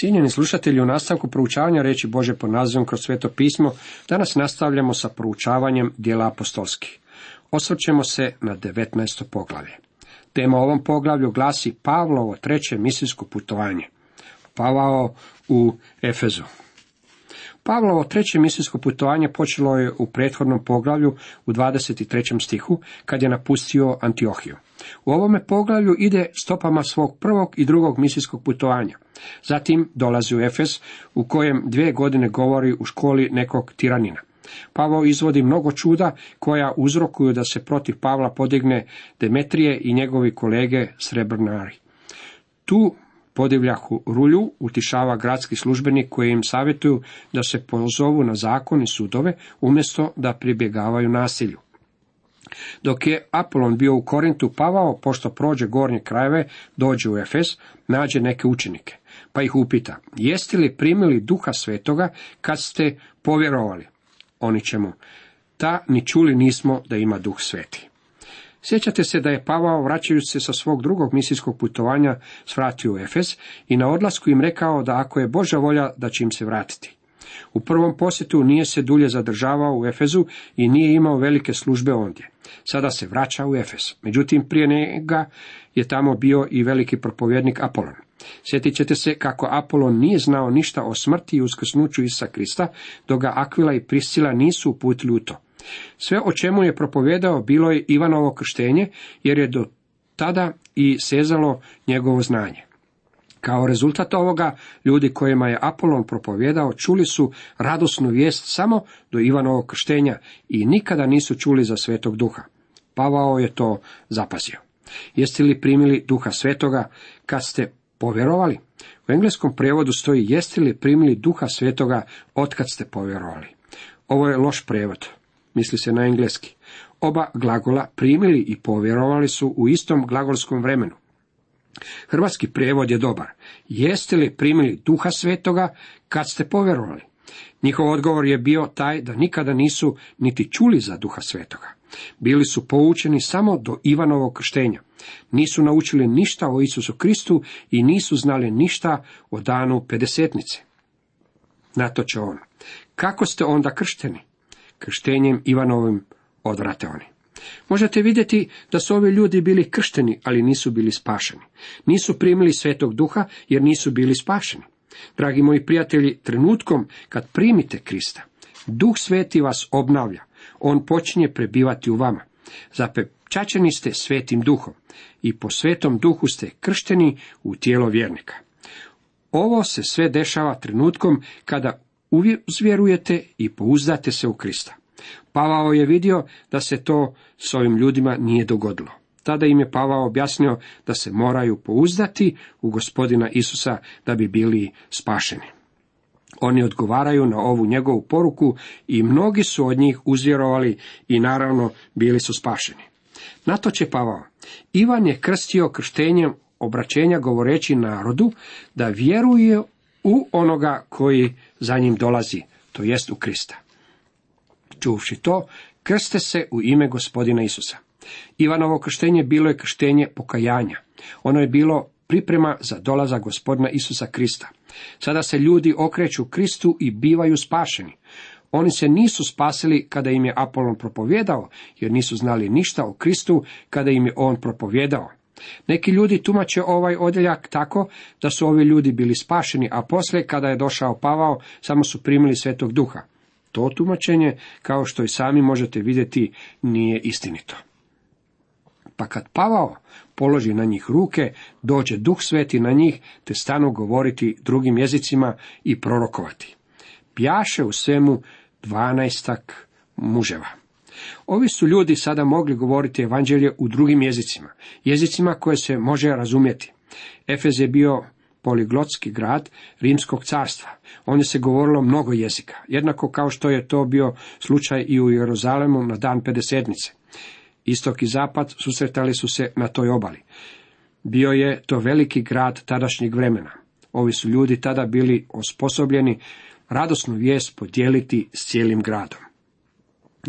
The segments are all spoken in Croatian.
Cijenjeni slušatelji, u nastavku proučavanja riječi Božje pod nazivom kroz Sveto pismo danas nastavljamo sa proučavanjem djela apostolskih. Osvrćemo se na 19. poglavlje. Tema ovom poglavlju glasi Pavlovo treće misijsko putovanje. Pavao u Efezu. Pavlovo treće misijsko putovanje počelo je u prethodnom poglavlju u 23. stihu, kad je napustio Antiohiju. U ovome poglavlju ide stopama svog prvog i drugog misijskog putovanja. Zatim dolazi u Efes, u kojem 2 godine govori u školi nekog tiranina. Pavao izvodi mnogo čuda koja uzrokuju da se protiv Pavla podigne Demetrije i njegovi kolege srebrnari. Tu podivljahu rulju utišava gradski službenik koji im savjetuju da se pozovu na zakon i sudove umjesto da pribjegavaju nasilju. Dok je Apolon bio u Korintu, Pavao, pošto prođe gornje krajeve, dođe u Efes, nađe neke učenike, pa ih upita, jeste li primili Duha Svetoga kad ste povjerovali? Oni će mu, ta ni čuli nismo da ima Duh Sveti. Sjećate se da je Pavao, vraćajući se sa svog drugog misijskog putovanja, svratio u Efes i na odlasku im rekao da ako je Božja volja da će im se vratiti. U prvom posjetu nije se dulje zadržavao u Efezu i nije imao velike službe ondje. Sada se vraća u Efes. Međutim, prije njega je tamo bio i veliki propovjednik Apolon. Sjetit ćete se kako Apolon nije znao ništa o smrti i uskrsnuću Isusa Krista, dok ga Akvila i Priscila nisu uputili u to. Sve o čemu je propovijedao bilo je Ivanovo krštenje, jer je do tada i sezalo njegovo znanje. Kao rezultat ovoga, ljudi kojima je Apolon propovijedao čuli su radosnu vijest samo do Ivanovog krštenja i nikada nisu čuli za Svetog Duha. Pavao je to zapazio. Jeste li primili Duha Svetoga kad ste povjerovali? U engleskom prijevodu stoji jeste li primili Duha Svetoga otkad ste povjerovali. Ovo je loš prijevod. Misli se na engleski. Oba glagola primili i povjerovali su u istom glagolskom vremenu. Hrvatski prijevod je dobar. Jeste li primili Duha Svetoga kad ste povjerovali? Njihov odgovor je bio taj da nikada nisu niti čuli za Duha Svetoga. Bili su poučeni samo do Ivanovog krštenja. Nisu naučili ništa o Isusu Kristu i nisu znali ništa o danu Pedesetnice. Na to će on. Kako ste onda kršteni? Krštenjem Ivanovim, odvrate oni. Možete vidjeti da su ovi ljudi bili kršteni, ali nisu bili spašeni. Nisu primili Svetog Duha jer nisu bili spašeni. Dragi moji prijatelji, trenutkom kad primite Krista, Duh Sveti vas obnavlja. On počinje prebivati u vama. Zapečaćeni ste Svetim Duhom i po Svetom Duhu ste kršteni u tijelo vjernika. Ovo se sve dešava trenutkom kada uzvjerujete i pouzdate se u Krista. Pavao je vidio da se to s ovim ljudima nije dogodilo. Tada im je Pavao objasnio da se moraju pouzdati u Gospodina Isusa da bi bili spašeni. Oni odgovaraju na ovu njegovu poruku i mnogi su od njih uzvjerovali i naravno bili su spašeni. Na to će Pavao. Ivan je krstio krštenjem obraćenja govoreći narodu da vjeruje u onoga koji za njim dolazi, to jest u Krista. Čuvši to, krste se u ime Gospodina Isusa. Ivanovo krštenje bilo je krštenje pokajanja. Ono je bilo priprema za dolazak Gospodina Isusa Krista. Sada se ljudi okreću Kristu i bivaju spašeni. Oni se nisu spasili kada im je Apolon propovjedao, jer nisu znali ništa o Kristu kada im je on propovjedao. Neki ljudi tumače ovaj odjeljak tako da su ovi ljudi bili spašeni, a poslije kada je došao Pavao, samo su primili Svetog Duha. To tumačenje, kao što i sami možete vidjeti, nije istinito. Pa kad Pavao položi na njih ruke, dođe Duh Sveti na njih, te stanu govoriti drugim jezicima i prorokovati. Bijaše u svemu 12 muževa. Ovi su ljudi sada mogli govoriti evanđelje u drugim jezicima, jezicima koje se može razumjeti. Efes je bio poliglotski grad Rimskog carstva. Ondje se govorilo mnogo jezika, jednako kao što je to bio slučaj i u Jeruzalemu na dan Pedesetnice. Istok i zapad susretali su se na toj obali. Bio je to veliki grad tadašnjeg vremena. Ovi su ljudi tada bili osposobljeni radosnu vijest podijeliti s cijelim gradom.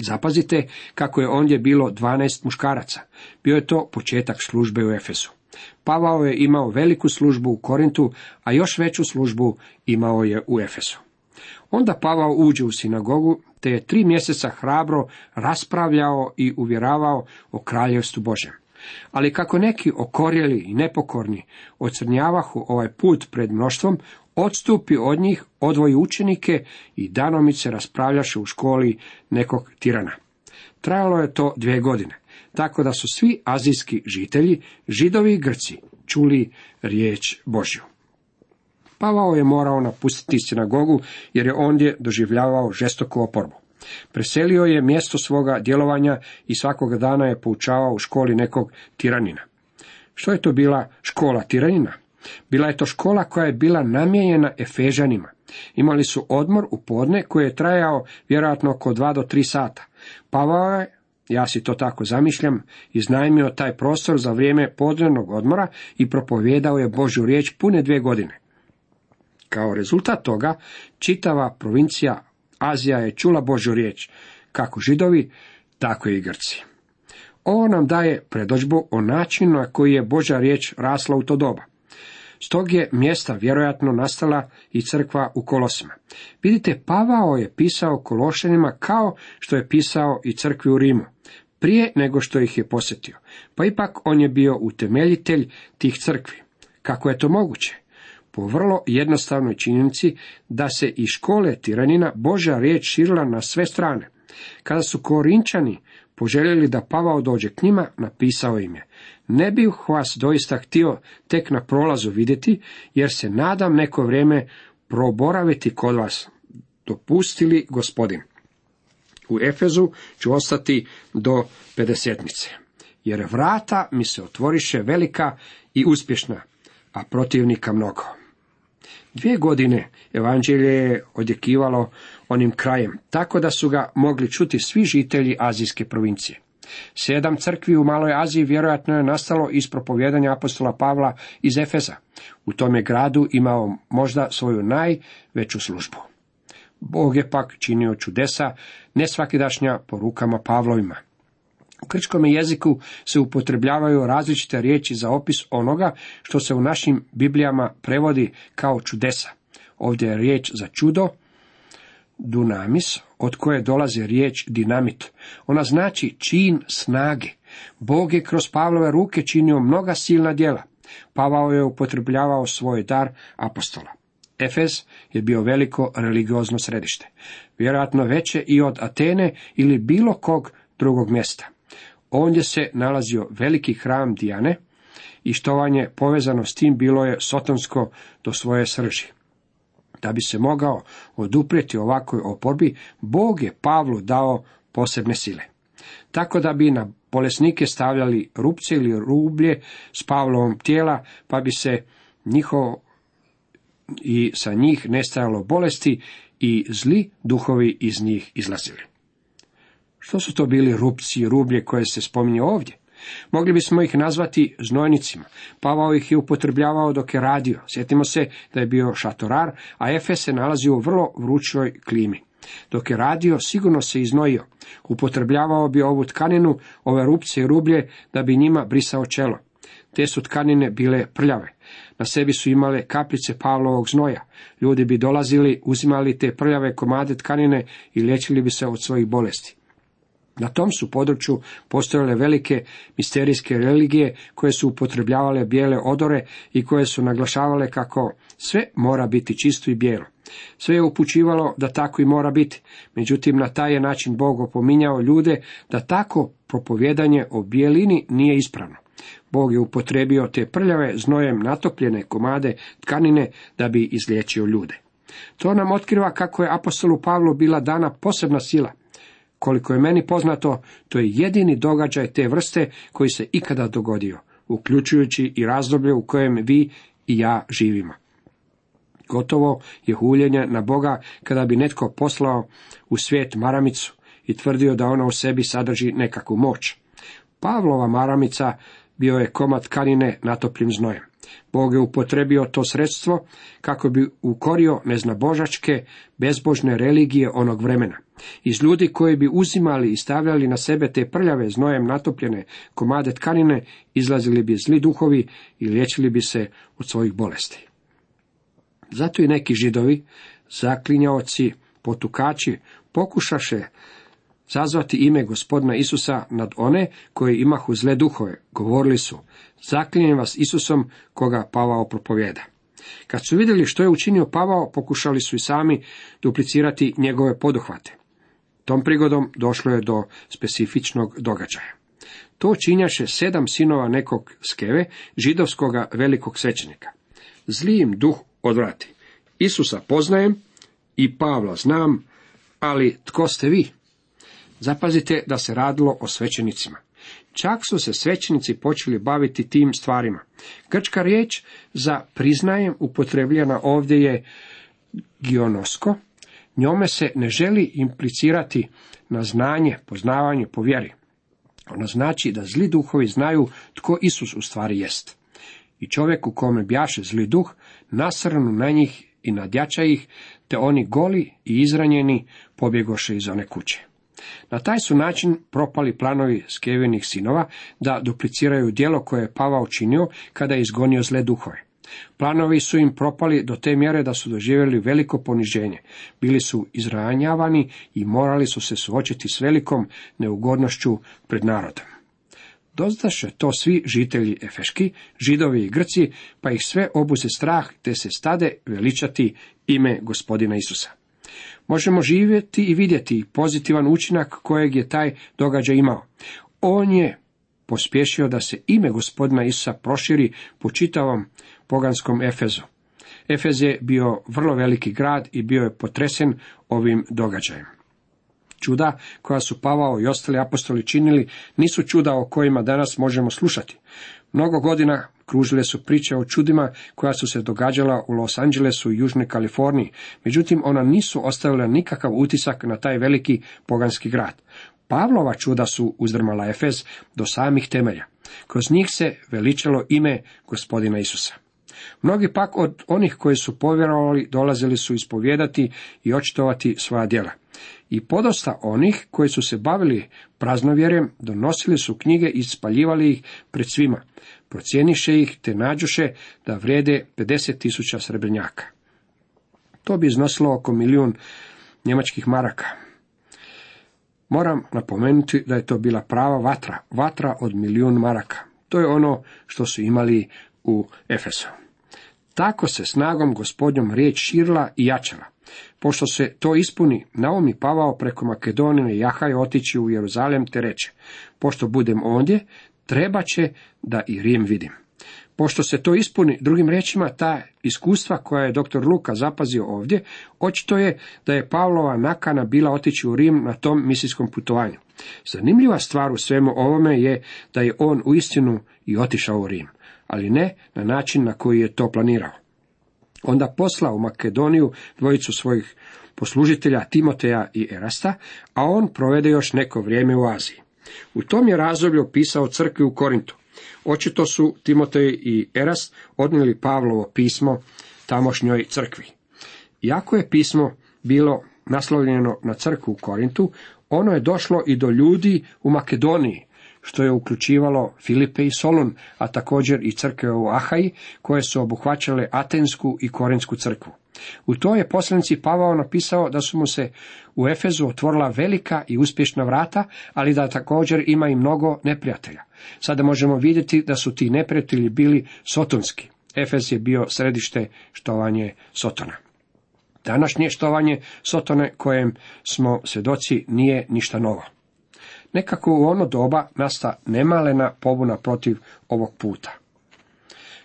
Zapazite kako je ondje bilo 12 muškaraca. Bio je to početak službe u Efesu. Pavao je imao veliku službu u Korintu, a još veću službu imao je u Efesu. Onda Pavao uđe u sinagogu, te je 3 mjeseca hrabro raspravljao i uvjeravao o kraljevstvu Božjem. Ali kako neki okorjeli i nepokorni ocrnjavahu ovaj put pred mnoštvom, odstupi od njih, odvoji učenike i danomice raspravljaše u školi nekog tirana. Trajalo je to 2 godine, tako da su svi azijski žitelji, Židovi i Grci, čuli riječ Božju. Pavao je morao napustiti sinagogu jer je ondje doživljavao žestoku oporbu. Preselio je mjesto svoga djelovanja i svakog dana je poučavao u školi nekog tiranina. Što je to bila škola tiranina? Bila je to škola koja je bila namijenjena Efežanima. Imali su odmor u podne koji je trajao vjerojatno oko 2 do 3 sata. Pavao je, ja si to tako zamišljam, iznajmio taj prostor za vrijeme podnevnog odmora i propovijedao je Božju riječ pune 2 godine. Kao rezultat toga, čitava provincija Azija je čula Božju riječ, kako Židovi, tako i Grci. Ovo nam daje predodžbu o načinu na koji je Božja riječ rasla u to doba. S tog je mjesta vjerojatno nastala i crkva u Kolosima. Vidite, Pavao je pisao Kološenima kao što je pisao i crkvi u Rimu, prije nego što ih je posjetio. Pa ipak on je bio utemeljitelj tih crkvi. Kako je to moguće? Po vrlo jednostavnoj činjenici da se iz škole tiranina Božja riječ širila na sve strane. Kada su Korinčani poželjeli da Pavao dođe k njima, napisao im je: ne bih vas doista htio tek na prolazu vidjeti, jer se nadam neko vrijeme proboraviti kod vas. Dopustili Gospodin. U Efezu ću ostati do 50-nice, jer vrata mi se otvoriše velika i uspješna, a protivnika mnogo. 2 godine evanđelje je odjekivalo onim krajem, tako da su ga mogli čuti svi žitelji azijske provincije. 7 crkvi u Maloj Aziji vjerojatno je nastalo iz propovjedanja apostola Pavla iz Efesa. U tom je gradu imao možda svoju najveću službu. Bog je pak činio čudesa, nesvakidašnja, po rukama Pavlovima. U grčkom jeziku se upotrebljavaju različite riječi za opis onoga što se u našim Biblijama prevodi kao čudesa. Ovdje je riječ za čudo, dunamis, od koje dolazi riječ dinamit. Ona znači čin snage. Bog je kroz Pavlove ruke činio mnoga silna djela. Pavao je upotrebljavao svoj dar apostola. Efes je bio veliko religiozno središte, vjerojatno veće i od Atene ili bilo kog drugog mjesta. Ondje se nalazio veliki hram Dijane i štovanje povezano s tim bilo je sotonsko do svoje srži. Da bi se mogao oduprijeti ovakvoj oporbi, Bog je Pavlu dao posebne sile, tako da bi na bolesnike stavljali rupce ili rublje s Pavlovom tijela, pa bi se sa njih nestajalo bolesti i zli duhovi iz njih izlazili. Što su to bili rupci i rublje koje se spominje ovdje? Mogli bismo ih nazvati znojnicima. Pavao ih je upotrebljavao dok je radio. Sjetimo se da je bio šatorar, a Efes se nalazio u vrlo vrućoj klimi. Dok je radio, sigurno se iznojio. Upotrebljavao bi ovu tkaninu, ove rupce i rublje, da bi njima brisao čelo. Te su tkanine bile prljave. Na sebi su imale kapljice Pavlovog znoja. Ljudi bi dolazili, uzimali te prljave komade tkanine i liječili bi se od svojih bolesti. Na tom su području postojale velike misterijske religije koje su upotrebljavale bijele odore i koje su naglašavale kako sve mora biti čisto i bijelo. Sve je upućivalo da tako i mora biti, međutim na taj je način Bog opominjao ljude da tako propovijedanje o bijelini nije ispravno. Bog je upotrijebio te prljave, znojem natopljene komade tkanine da bi izliječio ljude. To nam otkriva kako je apostolu Pavlu bila dana posebna sila. Koliko je meni poznato, to je jedini događaj te vrste koji se ikada dogodio, uključujući i razdoblje u kojem vi i ja živimo. Gotovo je huljenje na Boga kada bi netko poslao u svijet maramicu i tvrdio da ona u sebi sadrži nekakvu moć. Pavlova maramica bio je komad tkanine natopljen znojem. Bog je upotrijebio to sredstvo kako bi ukorio neznabožačke, bezbožne religije onog vremena. Iz ljudi koji bi uzimali i stavljali na sebe te prljave, znojem natopljene komade tkanine, izlazili bi zli duhovi i liječili bi se od svojih bolesti. Zato i neki Židovi, zaklinjaoci, potukači, pokušaše zazvati ime Gospodina Isusa nad one koji imahu zle duhove. Govorili su, zaklinjem vas Isusom koga Pavao propovjeda. Kad su vidjeli što je učinio Pavao, pokušali su i sami duplicirati njegove poduhvate. Tom prigodom došlo je do specifičnog događaja. To činjaše 7 sinova nekog Skeve, židovskoga velikog svećenika. Zli im duh odvrati. Isusa poznajem i Pavla znam, ali tko ste vi? Zapazite da se radilo o svećenicima. Čak su se svećenici počeli baviti tim stvarima. Grčka riječ za priznajem upotrebljena ovdje je gionosko. Njome se ne želi implicirati na znanje, poznavanje, po vjeri. Ona znači da zli duhovi znaju tko Isus u stvari jest. I čovjek u kome bjaše zli duh, nasrnu na njih i nadjača ih, te oni goli i izranjeni pobjegoše iz one kuće. Na taj su način propali planovi Skevinih sinova da dupliciraju djelo koje je Pavao činio kada je izgonio zle duhove. Planovi su im propali do te mjere da su doživjeli veliko poniženje. Bili su izranjavani i morali su se suočiti s velikom neugodnošću pred narodom. Doznaše to svi žitelji Efeški, Židovi i Grci, pa ih sve obuze strah, te se stade veličati ime Gospodina Isusa. Možemo živjeti i vidjeti pozitivan učinak kojeg je taj događaj imao. On je pospješio da se ime Gospodina Isusa proširi po čitavom poganskom Efezu. Efez je bio vrlo veliki grad i bio je potresen ovim događajem. Čuda koja su Pavao i ostali apostoli činili nisu čuda o kojima danas možemo slušati. Mnogo godina kružile su priče o čudima koja su se događala u Los Angelesu i Južnoj Kaliforniji, međutim ona nisu ostavila nikakav utisak na taj veliki poganski grad. Pavlova čuda su uzdrmala Efes do samih temelja. Kroz njih se veličalo ime Gospodina Isusa. Mnogi pak od onih koji su povjerovali dolazili su ispovijedati i očitovati svoja djela. I podosta onih koji su se bavili praznovjerjem donosili su knjige i spaljivali ih pred svima. Procjeniše ih te nađuše da vrijede 50.000 srebrnjaka. To bi iznosilo oko 1.000.000 njemačkih maraka. Moram napomenuti da je to bila prava vatra, vatra od 1.000.000 maraka. To je ono što su imali u Efesu. Tako se snagom Gospodnjom riječ širila i jačala. Pošto se to ispuni, Naum i Pavao preko Makedonije i Ahaje otići u Jerusalim te reče, pošto budem ondje, treba će da i Rim vidim. Pošto se to ispuni, drugim riječima, ta iskustva koja je dr. Luka zapazio ovdje, očito je da je Pavlova nakana bila otići u Rim na tom misijskom putovanju. Zanimljiva stvar u svemu ovome je da je on uistinu i otišao u Rim, ali ne na način na koji je to planirao. Onda posla u Makedoniju 2 svojih poslužitelja Timoteja i Erasta, a on provede još neko vrijeme u Aziji. U tom je razdoblju pisao crkvi u Korintu. Očito su Timotej i Erast odnijeli Pavlovo pismo tamošnjoj crkvi. Iako je pismo bilo naslovljeno na crkvu u Korintu, ono je došlo i do ljudi u Makedoniji, što je uključivalo Filipe i Solun, a također i crkve u Ahaji, koje su obuhvaćale Atensku i Korintsku crkvu. U toj je poslanici Pavao napisao da su mu se u Efezu otvorila velika i uspješna vrata, ali da također ima i mnogo neprijatelja. Sada možemo vidjeti da su ti neprijatelji bili sotonski. Efes je bio središte štovanje Sotona. Današnje štovanje Sotone kojem smo svjedoci nije ništa novo. Nekako u ono doba nasta nemalena pobuna protiv ovog puta.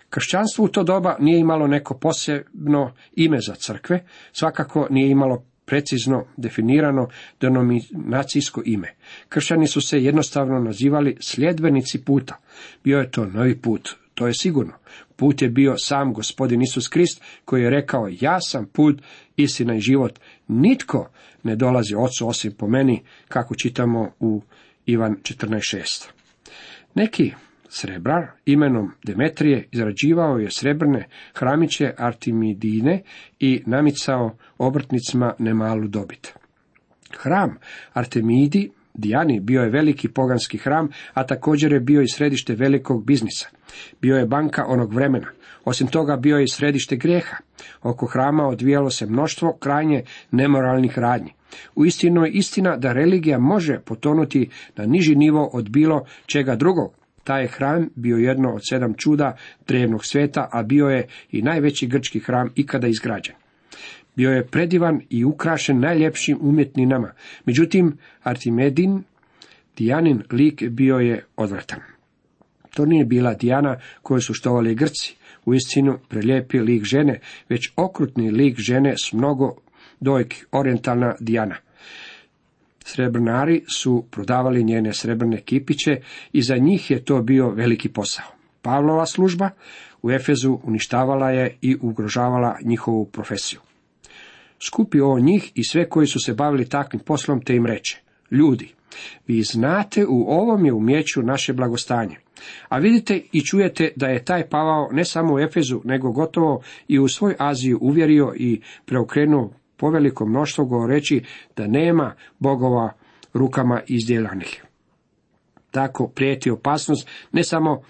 Kršćanstvo u to doba nije imalo neko posebno ime za crkve, svakako nije imalo precizno definirano denominacijsko ime. Kršćani su se jednostavno nazivali sljedbenici puta. Bio je to novi put, to je sigurno. Put je bio sam Gospodin Isus Krist koji je rekao, ja sam put, istina i život. Nitko ne dolazi Ocu osim po meni, kako čitamo u Ivan 14.6. Neki srebrar imenom Demetrije izrađivao je srebrne hramiće Artemidine i namicao obrtnicima nemalu dobit. Hram Artemidi Dijani bio je veliki poganski hram, a također je bio i središte velikog biznisa. Bio je banka onog vremena. Osim toga bio je i središte grijeha. Oko hrama odvijalo se mnoštvo krajnje nemoralnih radnji. Uistinu je istina da religija može potonuti na niži nivo od bilo čega drugog. Taj hram bio jedno od 7 čuda drevnog svijeta, a bio je i najveći grčki hram ikada izgrađen. Bio je predivan i ukrašen najljepšim umjetninama. Međutim, Artemidin, Dijanin lik bio je odvratan. To nije bila Dijana koju su štovali Grci, uistinu prelijepi lik žene, već okrutni lik žene s mnogo dojki, orijentalna Dijana. Srebrnari su prodavali njene srebrne kipiće i za njih je to bio veliki posao. Pavlova služba u Efezu uništavala je i ugrožavala njihovu profesiju. Skupi on njih i sve koji su se bavili takvim poslom, te im reče: ljudi, vi znate u ovom je umjeću naše blagostanje, a vidite i čujete da je taj Pavao ne samo u Efezu, nego gotovo i u svoj Aziji uvjerio i preokrenuo poveliko mnoštvo govoreći da nema bogova rukama izdjelanih. Tako prijeti opasnost ne samo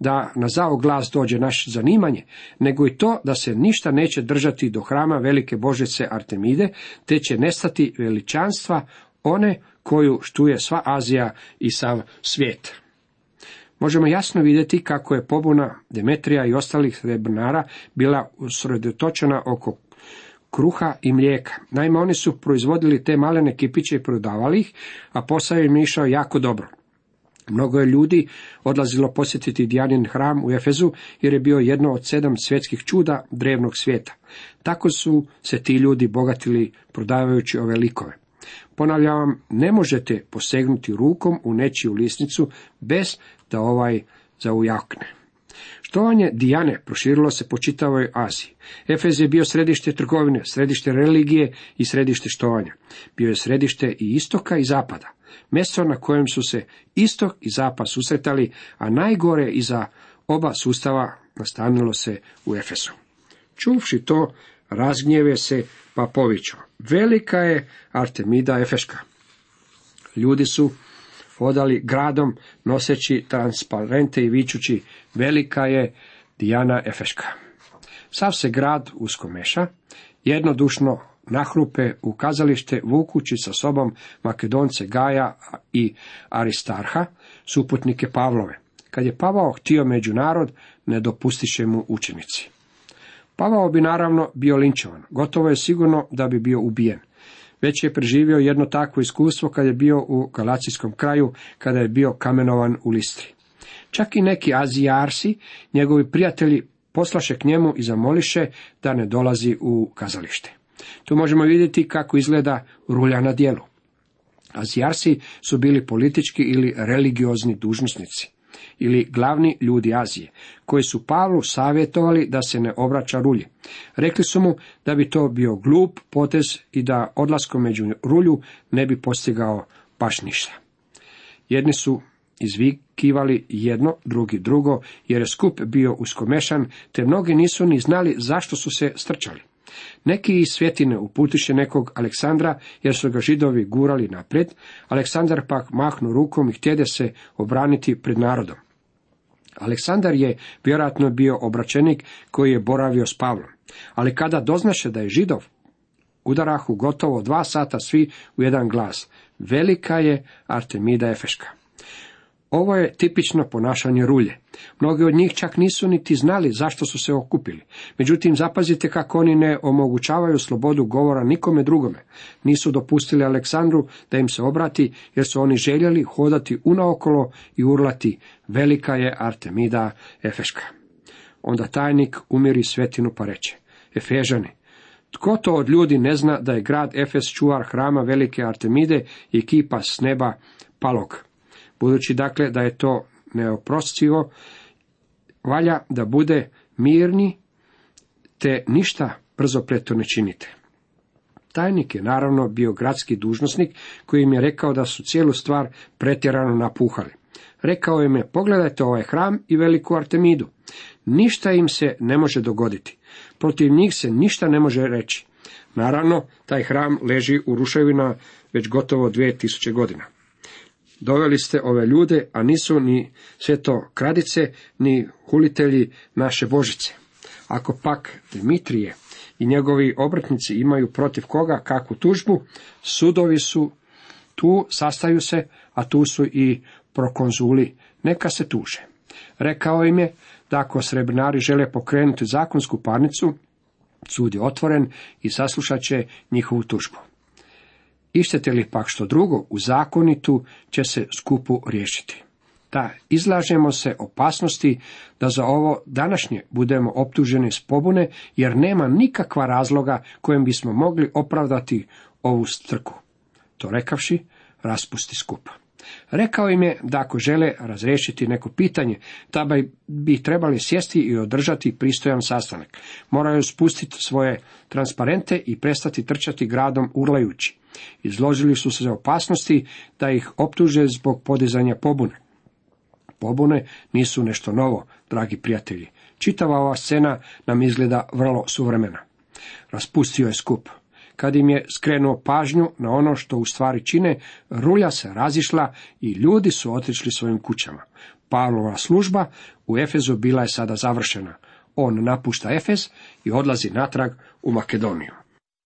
da na zao glas dođe naše zanimanje, nego i to da se ništa neće držati do hrama velike božice Artemide, te će nestati veličanstva one koju štuje sva Azija i sav svijet. Možemo jasno vidjeti kako je pobuna Demetrija i ostalih srebrnara bila usredotočena oko kruha i mlijeka. Naime, oni su proizvodili te malene kipiće i prodavali ih, a posao im je išao jako dobro. Mnogo je ljudi odlazilo posjetiti Dijanin hram u Efezu, jer je bio jedno od 7 svjetskih čuda drevnog svijeta. Tako su se ti ljudi bogatili prodavajući ove likove. Ponavljam vam, ne možete posegnuti rukom u nečiju lisnicu bez da ovaj zaujakne. Štovanje Dijane proširilo se po čitavoj Aziji. Efez je bio središte trgovine, središte religije i središte štovanja. Bio je središte i istoka i zapada. Mjesto na kojem su se istok i zapad susretali, a najgore iza oba sustava nastanilo se u Efesu. Čuvši to, razgnjeve se Papoviću. Velika je Artemida Efeška. Ljudi su hodali gradom noseći transparente i vičući: velika je Dijana Efeška. Sav se grad uskomeša, jednodušno nahrupe u kazalište vukući sa sobom Makedonce Gaja i Aristarha, suputnike Pavlove. Kad je Pavao htio među narod, ne dopustiše mu učenici. Pavao bi naravno bio linčovan, gotovo je sigurno da bi bio ubijen. Već je preživio jedno takvo iskustvo kad je bio u Galacijskom kraju, kada je bio kamenovan u Listri. Čak i neki Azijarsi, njegovi prijatelji, poslaše k njemu i zamoliše da ne dolazi u kazalište. Tu možemo vidjeti kako izgleda rulja na djelu. Azijarsi su bili politički ili religiozni dužnosnici ili glavni ljudi Azije, koji su Pavlu savjetovali da se ne obraća rulji. Rekli su mu da bi to bio glup potez i da odlaskom među rulju ne bi postigao baš ništa. Jedni su izvikivali jedno, drugi drugo, jer je skup bio uskomešan, te mnogi nisu ni znali zašto su se strčali. Neki iz svjetine uputiše nekog Aleksandra, jer su ga Židovi gurali naprijed. Aleksandar pak mahnu rukom i htjede se obraniti pred narodom. Aleksandar je vjerojatno bio obraćenik koji je boravio s Pavlom. Ali kada doznaše da je Židov, udarahu gotovo 2 sata svi u jedan glas: velika je Artemida Efeška. Ovo je tipično ponašanje rulje. Mnogi od njih čak nisu niti znali zašto su se okupili. Međutim, zapazite kako oni ne omogućavaju slobodu govora nikome drugome. Nisu dopustili Aleksandru da im se obrati, jer su oni željeli hodati unaokolo i urlati: velika je Artemida Efeška. Onda tajnik umiri svetinu pa reče: Efežani, tko to od ljudi ne zna da je grad Efes čuvar hrama velike Artemide i kipa s neba palog? Budući dakle da je to neoprostivo, valja da bude mirni, te ništa brzopleto ne činite. Tajnik je naravno bio gradski dužnosnik, koji im je rekao da su cijelu stvar pretjerano napuhali. rekao im je, pogledajte ovaj hram i veliku Artemidu. Ništa im se ne može dogoditi. Protiv njih se ništa ne može reći. Naravno, taj hram leži u ruševina već gotovo 2000 godina. Doveli ste ove ljude, a nisu ni svetokradice, ni hulitelji naše Božice. Ako pak Demetrije i njegovi obratnici imaju protiv koga kakvu tužbu, sudovi su tu, sastaju se, a tu su i prokonzuli, neka se tuže. Rekao im je da ako srebrnari žele pokrenuti zakonsku parnicu, sud je otvoren i saslušat će njihovu tužbu. Ištete li pak što drugo, u zakonitu će se skupu riješiti. Da, izlažemo se opasnosti da za ovo današnje budemo optuženi s pobune, jer nema nikakva razloga kojem bismo mogli opravdati ovu strku. To rekavši, raspusti skup. Rekao im je da ako žele razriješiti neko pitanje, tada bi trebali sjesti i održati pristojan sastanak. Moraju spustiti svoje transparente i prestati trčati gradom urlajući. Izložili su se opasnosti da ih optuže zbog podizanja pobune. Pobune nisu nešto novo, dragi prijatelji. Čitava ova scena nam izgleda vrlo suvremena. Raspustio je skup. Kad im je skrenuo pažnju na ono što u stvari čine, rulja se razišla i ljudi su otišli svojim kućama. Pavlova služba u Efezu bila je sada završena. On napušta Efes i odlazi natrag u Makedoniju.